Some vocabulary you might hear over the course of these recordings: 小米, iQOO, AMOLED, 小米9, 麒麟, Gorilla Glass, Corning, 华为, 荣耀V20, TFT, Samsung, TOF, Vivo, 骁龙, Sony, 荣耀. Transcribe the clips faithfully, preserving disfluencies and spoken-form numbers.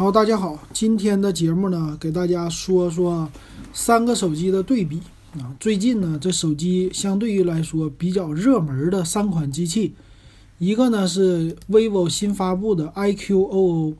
好，大家好，今天的节目呢，给大家说说三个手机的对比啊。最近呢，这手机相对于来说比较热门的三款机器，一个呢是 vivo 新发布的 iQOO，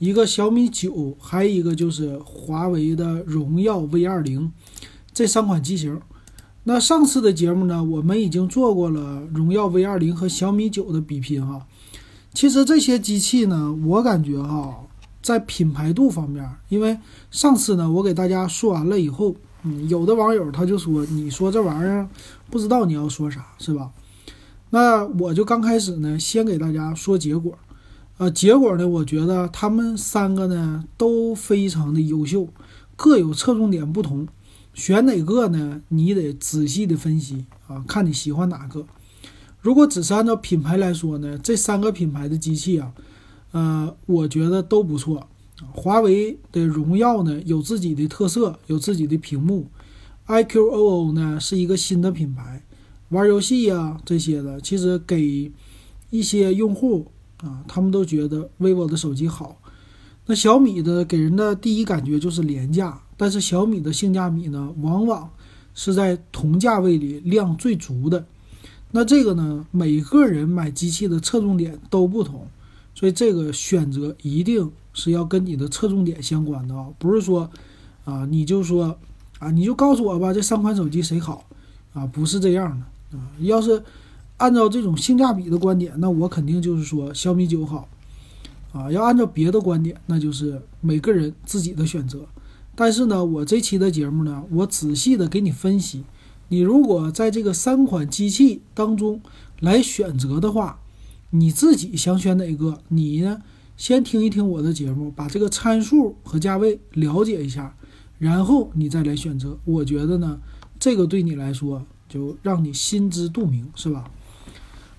一个小米九，还有一个就是华为的荣耀 V 二十， 这三款机型。那上次的节目呢，我们已经做过了荣耀 V 二十 和小米九的比拼哈。其实这些机器呢，我感觉哈，在品牌度方面，因为上次呢，我给大家说完了以后，嗯，有的网友他就说，你说这玩意儿不知道你要说啥，是吧？那我就刚开始呢，先给大家说结果。呃，结果呢，我觉得他们三个呢都非常的优秀，各有侧重点不同，选哪个呢？你得仔细的分析啊，看你喜欢哪个。如果只是按照品牌来说呢，这三个品牌的机器啊，呃，我觉得都不错。华为的荣耀呢，有自己的特色，有自己的屏幕。iQOO 呢是一个新的品牌，玩游戏啊这些的，其实给一些用户啊，他们都觉得 vivo 的手机好。那小米的给人的第一感觉就是廉价，但是小米的性价比呢，往往是在同价位里量最足的。那这个呢，每个人买机器的侧重点都不同，所以这个选择一定是要跟你的侧重点相关的啊，不是说啊你就说啊你就告诉我吧，这三款手机谁好啊？不是这样的啊。要是按照这种性价比的观点，那我肯定就是说小米九好啊。要按照别的观点，那就是每个人自己的选择。但是呢，我这期的节目呢，我仔细的给你分析。你如果在这个三款机器当中来选择的话，你自己想选哪个？你呢，先听一听我的节目，把这个参数和价位了解一下，然后你再来选择。我觉得呢，这个对你来说就让你心知肚明，是吧？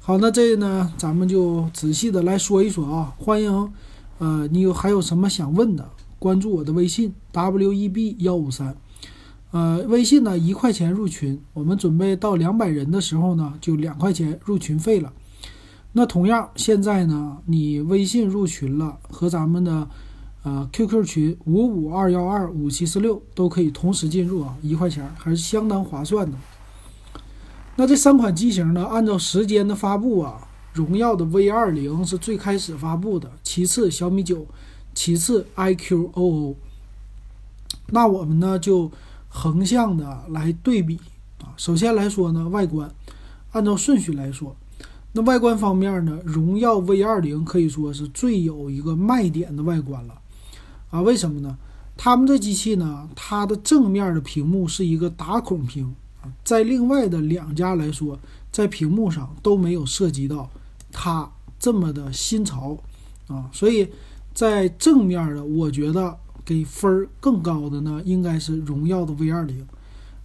好，那这呢，咱们就仔细的来说一说啊。欢迎，呃，你有还有什么想问的？关注我的微信 W E B 一五三。呃，微信呢一块钱入群，我们准备到两百人的时候呢，就两块钱入群费了。那同样，现在呢，你微信入群了，和咱们的呃 Q Q 群五五二幺二五七四六都可以同时进入啊，一块钱还是相当划算的。那这三款机型呢，按照时间的发布啊，荣耀的 V 二十 是最开始发布的，其次小米九，其次 iQOO。那我们呢就横向的来对比啊。首先来说呢，外观按照顺序来说，那外观方面呢，荣耀 V 二十 可以说是最有一个卖点的外观了啊。为什么呢？他们这机器呢，它的正面的屏幕是一个打孔屏啊，在另外的两家来说，在屏幕上都没有涉及到它这么的新潮啊。所以在正面的，我觉得给分更高的呢，应该是荣耀的 V 二十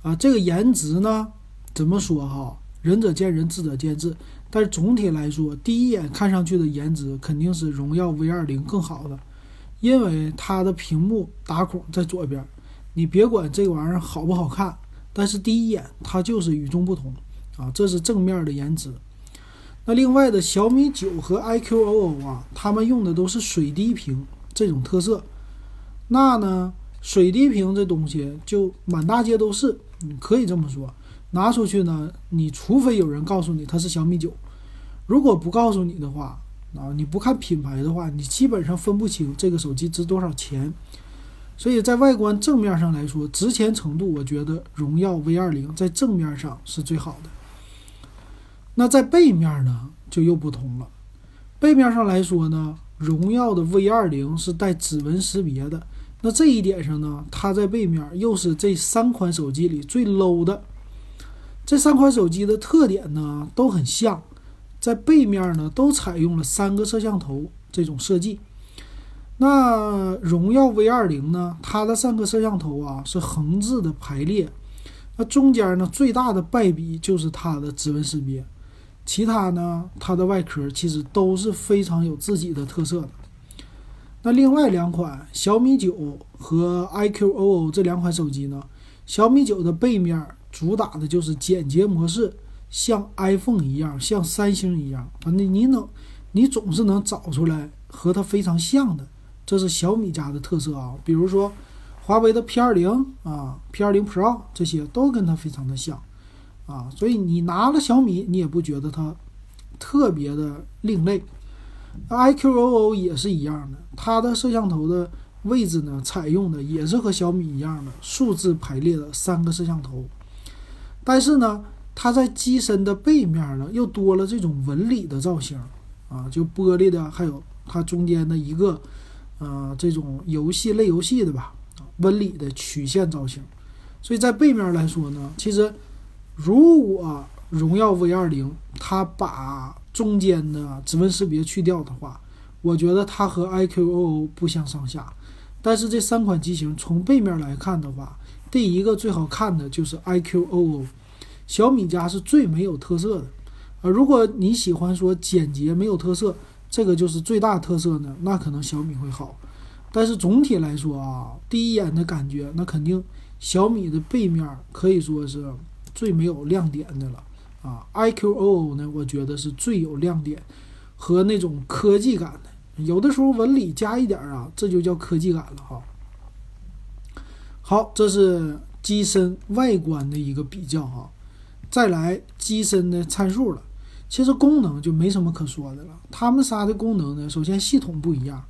啊。这个颜值呢，怎么说哈，仁者见仁，智者见智。但是总体来说，第一眼看上去的颜值肯定是荣耀 V 二十 更好的，因为它的屏幕打孔在左边。你别管这个玩意儿好不好看，但是第一眼它就是与众不同啊，这是正面的颜值。那另外的小米九和 iQOO 啊，他们用的都是水滴屏这种特色。那呢，水滴屏这东西就满大街都是，你可以这么说。拿出去呢，你除非有人告诉你它是小米九，如果不告诉你的话啊，你不看品牌的话，你基本上分不清这个手机值多少钱。所以在外观正面上来说，值钱程度，我觉得荣耀 V 二十 在正面上是最好的。那在背面呢，就又不同了。背面上来说呢，荣耀的 V 二十 是带指纹识别的。那这一点上呢，它在背面又是这三款手机里最 low 的。这三款手机的特点呢都很像，在背面呢都采用了三个摄像头这种设计。那荣耀 V 二十 呢，它的三个摄像头啊是横置的排列，那中间呢最大的败笔就是它的指纹识别，其他呢它的外壳其实都是非常有自己的特色的。那另外两款小米九和 iQOO 这两款手机呢，小米九的背面主打的就是简洁模式，像 iPhone 一样，像三星一样，反正你能你总是能找出来和它非常像的，这是小米家的特色啊。比如说华为的 P 二十 啊 P 二十 Pro 这些都跟它非常的像啊，所以你拿了小米你也不觉得它特别的另类。iQOO 也是一样的，它的摄像头的位置呢采用的也是和小米一样的数字排列的三个摄像头，但是呢它在机身的背面呢又多了这种纹理的造型啊，就玻璃的，还有它中间的一个呃这种游戏类游戏的吧纹理的曲线造型。所以在背面来说呢，其实如果荣耀 V 二十 它把中间的指纹识别去掉的话，我觉得它和 iQOO 不相上下。但是这三款机型从背面来看的话，第一个最好看的就是 iQOO， 小米家是最没有特色的。呃，如果你喜欢说简洁没有特色，这个就是最大特色呢，那可能小米会好。但是总体来说啊，第一眼的感觉那肯定小米的背面可以说是最没有亮点的了啊 iQOO 呢我觉得是最有亮点和那种科技感的，有的时候纹理加一点啊，这就叫科技感了哈。好，这是机身外观的一个比较哈。再来机身的参数了，其实功能就没什么可说的了，他们仨的功能呢首先系统不一样，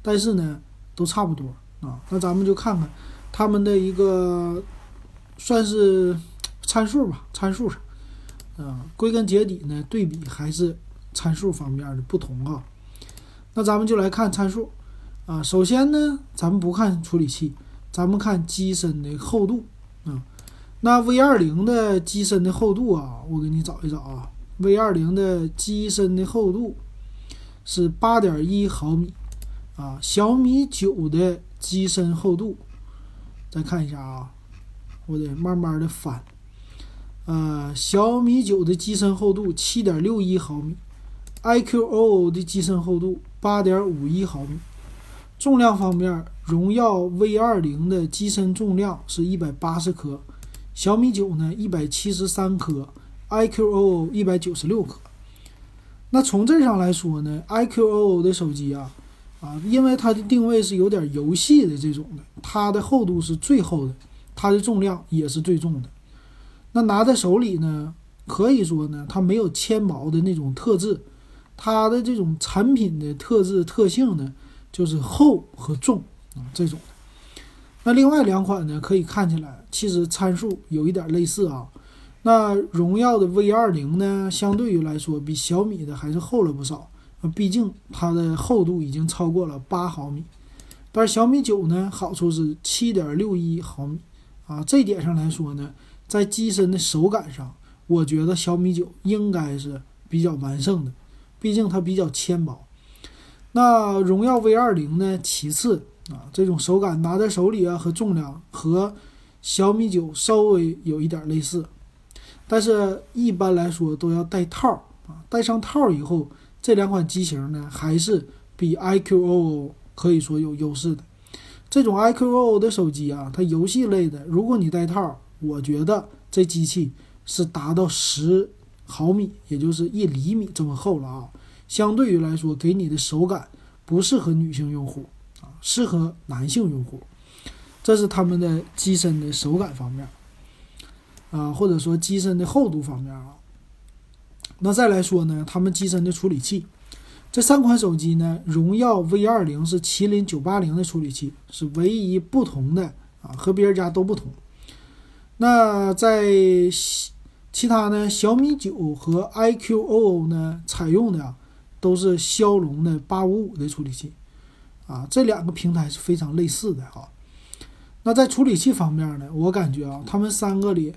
但是呢都差不多啊。那咱们就看看他们的一个算是参数吧，参数上，呃，归根结底呢，对比还是参数方面的不同啊。那咱们就来看参数啊、呃。首先呢，咱们不看处理器，咱们看机身的厚度啊、呃。那 V 二十 的机身的厚度啊，我给你找一找啊。V 二十 的机身的厚度是 八点一 毫米啊、呃。小米九的机身厚度，再看一下啊，我得慢慢的翻。呃，小米九的机身厚度 七点六一 毫米 iQOO 的机身厚度 八点五一 毫米。重量方面，荣耀 V 二十 的机身重量是一百八十克，小米九呢一百七十三克 iQOO 一百九十六克。那从这上来说呢， iQOO 的手机啊啊，因为它的定位是有点游戏的这种的，它的厚度是最厚的，它的重量也是最重的。那拿在手里呢，可以说呢它没有纤毛的那种特质，它的这种产品的特质特性呢就是厚和重啊、嗯、这种的。那另外两款呢可以看起来其实参数有一点类似啊。那荣耀的 V 二十 呢相对于来说比小米的还是厚了不少，毕竟它的厚度已经超过了八毫米，但是小米九呢好处是 七点六一 毫米啊。这点上来说呢，在机身的手感上，我觉得小米九应该是比较完胜的，毕竟它比较纤毛。那荣耀 V 二十 呢其次啊，这种手感拿在手里啊和重量和小米九稍微有一点类似，但是一般来说都要带套啊，带上套以后这两款机型呢还是比 iQOO 可以说有优势的。这种 iQOO 的手机啊，它游戏类的如果你带套，我觉得这机器是达到十毫米，也就是一厘米这么厚了啊。相对于来说，给你的手感不适合女性用户啊，适合男性用户。这是他们的机身的手感方面啊，或者说机身的厚度方面啊。那再来说呢，他们机身的处理器，这三款手机呢，荣耀 V 二十 是麒麟九八零的处理器，是唯一不同的啊，和别人家都不同。那在其他呢，小米九和 iQOO 呢采用的、啊、都是骁龙的八五五的处理器啊，这两个平台是非常类似的啊。那在处理器方面呢，我感觉啊，他们三个里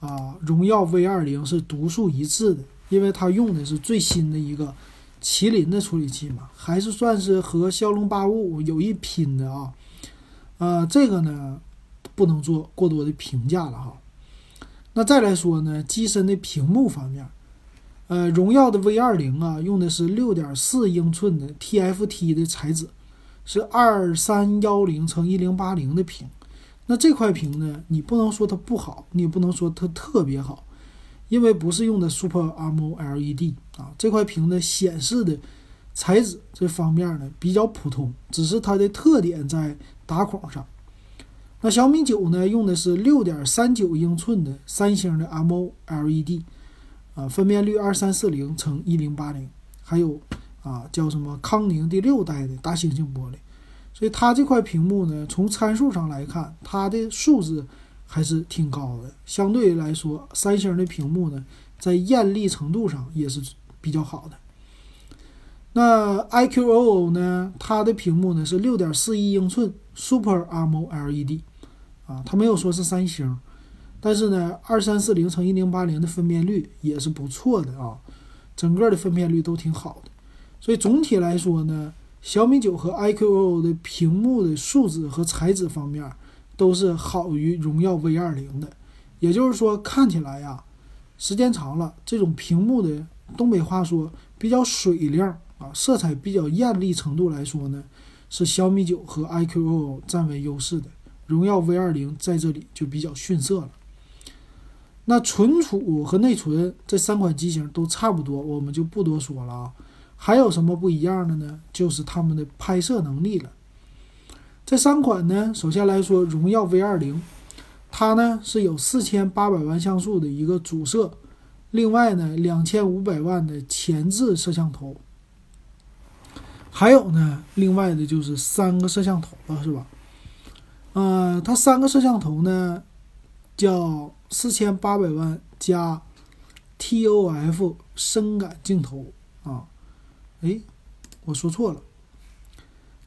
啊，荣耀 V 二十 是独树一帜的，因为它用的是最新的一个麒麟的处理器嘛，还是算是和骁龙八五五有一拼的啊。呃，这个呢不能做过多的评价了哈。那再来说呢，机身的屏幕方面，呃，荣耀的 V 二十 啊，用的是 六点四 英寸的 T F T 的材质，是 二三一零乘一零八零 的屏。那这块屏呢，你不能说它不好，你也不能说它特别好，因为不是用的 Super AMOLED 啊，这块屏的显示的材质这方面呢比较普通，只是它的特点在打孔上。那小米九呢用的是 六点三九英寸的三星的 AMOLED， 啊，分辨率二三四零乘一零八零，还有啊叫什么康宁第六代的大猩猩玻璃，所以它这块屏幕呢从参数上来看，它的数值还是挺高的，相对来说三星的屏幕呢在艳丽程度上也是比较好的。那 iQOO 呢它的屏幕呢是 六点四一英寸 Super AMOLED， 啊，它没有说是三星，但是呢 二三四零乘一零八零 的分辨率也是不错的啊，整个的分辨率都挺好的。所以总体来说呢，小米九和 iQOO 的屏幕的数值和材质方面都是好于荣耀 V二十 的，也就是说看起来呀，时间长了这种屏幕的东北话说比较水亮啊，色彩比较艳丽程度来说呢，是小米九和 iQOO 占为优势的，荣耀 V二十 在这里就比较逊色了。那存储和内存这三款机型都差不多，我们就不多说了啊。还有什么不一样的呢？就是它们的拍摄能力了。这三款呢，首先来说荣耀 V二十， 它呢是有四千八百万像素的一个主摄，另外呢两千五百万的前置摄像头，还有呢另外的就是三个摄像头了，是吧？呃，它三个摄像头呢叫四千八百万加 T O F 深感镜头啊，诶，我说错了。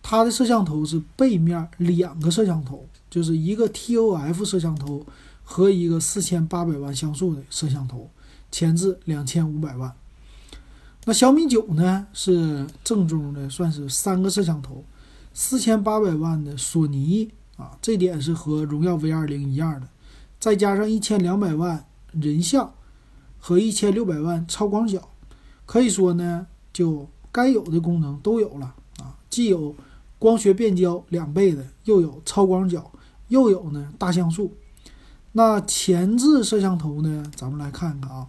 它的摄像头是背面两个摄像头，就是一个 T O F 摄像头和一个四千八百万像素的摄像头，前置两千五百万。那小米九呢是正宗的，算是三个摄像头，四千八百万的索尼啊，这点是和荣耀 V二十 一样的，再加上一千两百万人像和一千六百万超广角，可以说呢就该有的功能都有了啊，既有光学变焦两倍的，又有超广角，又有呢大像素。那前置摄像头呢，咱们来看看啊，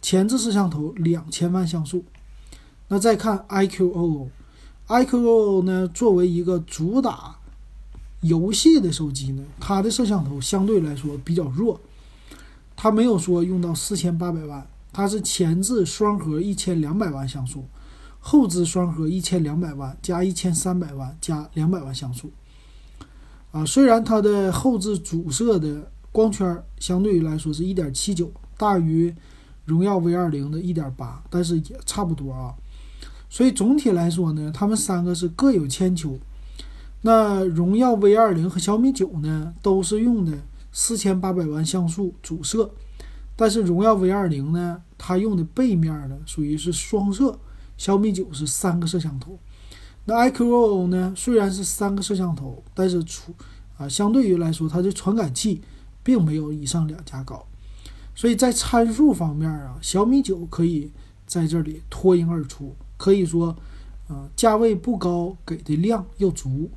前置摄像头两千万像素。那再看 iQOO， iQOO 呢作为一个主打游戏的手机呢，它的摄像头相对来说比较弱，它没有说用到四千八百万，它是前置双核一千两百万像素。后置双核一千两百万加一千三百万加两百万像素，啊，虽然它的后置主摄的光圈相对于来说是一点七九，大于荣耀 V 二零的一点八，但是也差不多啊。所以总体来说呢，他们三个是各有千秋。那荣耀 V 二零和小米九呢，都是用的四千八百万像素主摄，但是荣耀 V 二零呢，它用的背面呢属于是双摄。小米九是三个摄像头，那 iQOO 呢虽然是三个摄像头，但是除啊相对于来说它的传感器并没有以上两家高，所以在参数方面啊，小米九可以在这里脱颖而出，可以说啊价位不高，给的量又足。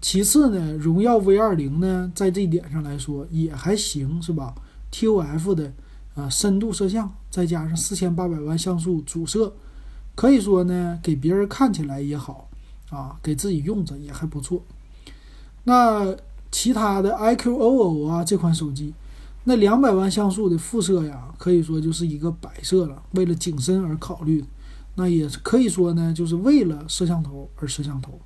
其次呢，荣耀 V二十 呢在这一点上来说也还行，是吧？ T O F 的啊深度摄像，再加上四千八百万像素主摄，可以说呢给别人看起来也好啊，给自己用着也还不错。那其他的 iQOO 啊这款手机，那两百万像素的副摄呀，可以说就是一个摆设了，为了景深而考虑的，那也可以说呢就是为了摄像头而摄像头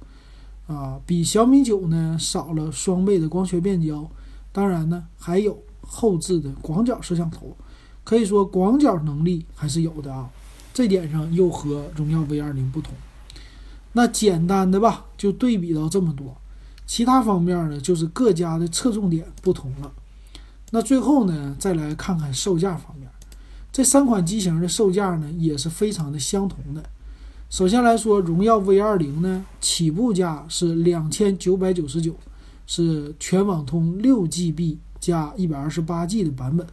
啊，比小米九呢少了双倍的光学变焦，当然呢还有后置的广角摄像头，可以说广角能力还是有的啊，这点上又和荣耀 V二十 不同。那简单的吧就对比到这么多，其他方面呢就是各家的侧重点不同了。那最后呢再来看看售价方面，这三款机型的售价呢也是非常的相同的。首先来说荣耀 V二十 呢起步价是两千九百九十九，是全网通 六 G B 加 一百二十八 G 的版本。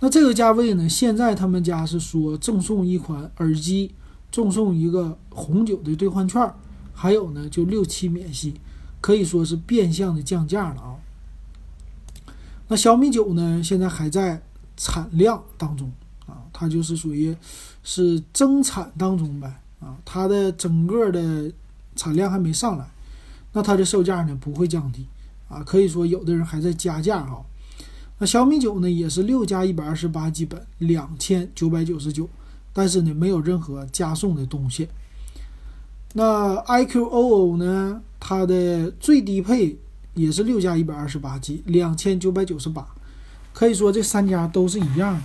那这个价位呢现在他们家是说赠送一款耳机，赠送一个红酒的兑换券，还有呢就六期免息，可以说是变相的降价了啊。那小米九呢现在还在产量当中啊，它就是属于是增产当中呗，啊，它的整个的产量还没上来，那它的售价呢不会降低啊，可以说有的人还在加价哈。那小米九呢也是六加一百二十八 G 本两千九百九十九，但是呢没有任何加送的动线。那 iQOO 呢，它的最低配也是六加一百二十八 G 两千九百九十八，可以说这三家都是一样的。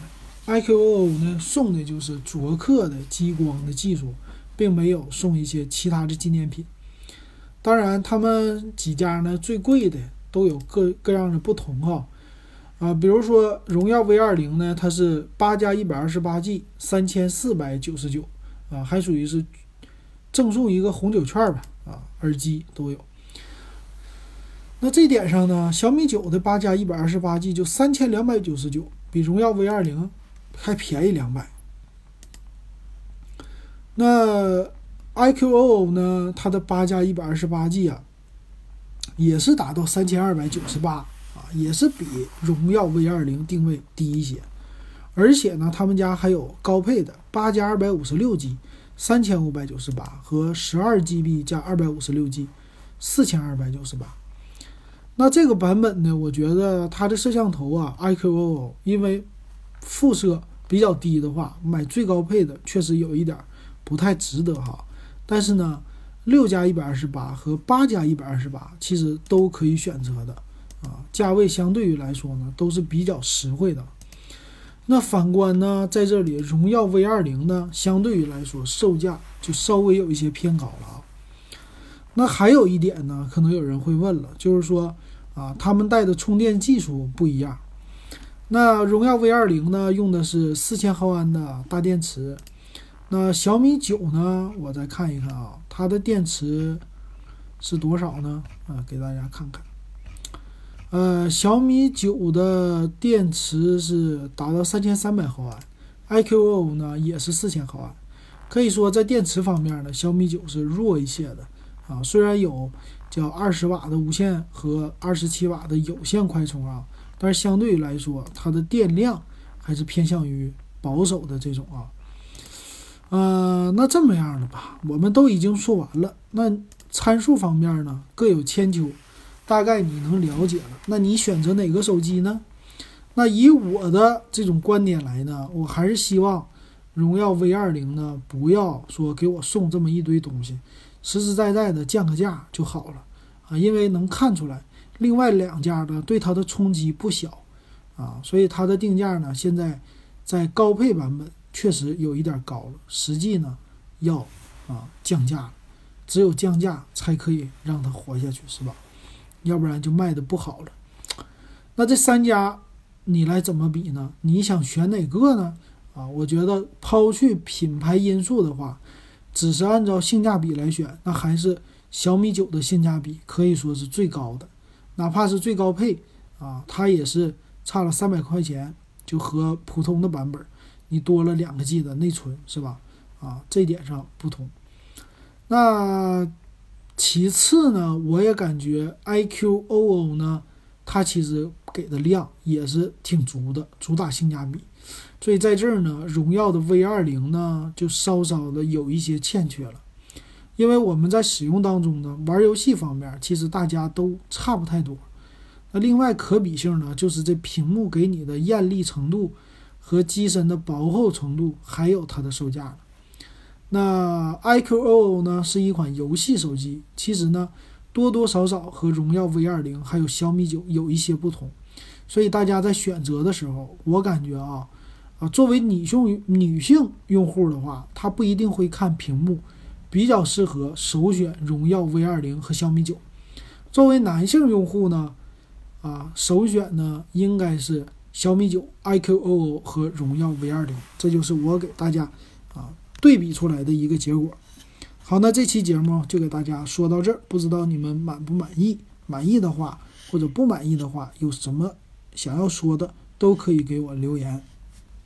iQOO 呢送的就是卓克的激光的技术，并没有送一些其他的纪念品。当然他们几家呢最贵的都有各各样的不同哈、哦、啊，比如说荣耀 V 二十 呢，它是八加 一百二十八 G 三千四百九十九啊，还属于是赠送一个红酒券吧啊，耳机都有。那这点上呢，小米九的八加 一百二十八 G 就三千两百九十九，比荣耀 V 二十还便宜两百。那 iQOO 呢，它的八加 一百二十八 G 啊也是达到三千二百九十八啊，也是比荣耀 V 二十 定位低一些。而且呢他们家还有高配的八加 二百五十六 G 三千五百九十八和 十二 G B 加 二百五十六 G 四千二百九十八。那这个版本呢，我觉得它的摄像头啊 iQOO 因为副摄比较低的话，买最高配的确实有一点不太值得哈。但是呢六加一百二十八和八加一百二十八其实都可以选择的啊，价位相对于来说呢都是比较实惠的。那反观呢，在这里荣耀 V 二十 呢相对于来说售价就稍微有一些偏高了啊。那还有一点呢，可能有人会问了，就是说啊，他们带的充电技术不一样。那荣耀 V 二十 呢用的是四千毫安的大电池，那小米九呢，我再看一看啊，它的电池是多少呢啊，给大家看看。呃小米九的电池是达到三千三百毫安， iQOO 呢也是四千毫安，可以说在电池方面呢小米九是弱一些的啊，虽然有叫二十瓦的无线和二十七瓦的有线快充啊，但是相对来说它的电量还是偏向于保守的这种啊。呃那这么样的吧，我们都已经说完了。那参数方面呢各有千秋，大概你能了解了。那你选择哪个手机呢？那以我的这种观点来呢，我还是希望荣耀 V 二十 呢不要说给我送这么一堆东西，实实在在的降个价就好了啊，因为能看出来另外两家呢对它的冲击不小啊，所以它的定价呢现在在高配版本确实有一点高了，实际呢要啊降价了，只有降价才可以让它活下去，是吧？要不然就卖的不好了。那这三家你来怎么比呢？你想选哪个呢？啊，我觉得抛去品牌因素的话，只是按照性价比来选，那还是小米九的性价比可以说是最高的。哪怕是最高配啊，它也是差了三百块钱，就和普通的版本你多了两个 G 的内存，是吧？啊，这点上不同。那其次呢，我也感觉 iQOO 呢，它其实给的量也是挺足的，主打性价比。所以在这儿呢，荣耀的 V 二十 呢就稍稍的有一些欠缺了。因为我们在使用当中呢，玩游戏方面其实大家都差不太多。那另外可比性呢，就是这屏幕给你的艳丽程度和机身的薄厚程度，还有它的售价了。那 iQOO 呢是一款游戏手机，其实呢多多少少和荣耀 V 二十 还有小米九有一些不同，所以大家在选择的时候，我感觉啊啊，作为女性女性用户的话，她不一定会看屏幕。比较适合首选荣耀 V 二十 和小米九。作为男性用户呢，啊，首选呢应该是小米九、iQOO 和荣耀 V 二十，这就是我给大家啊对比出来的一个结果。好，那这期节目就给大家说到这儿，不知道你们满不满意？满意的话或者不满意的话，有什么想要说的都可以给我留言。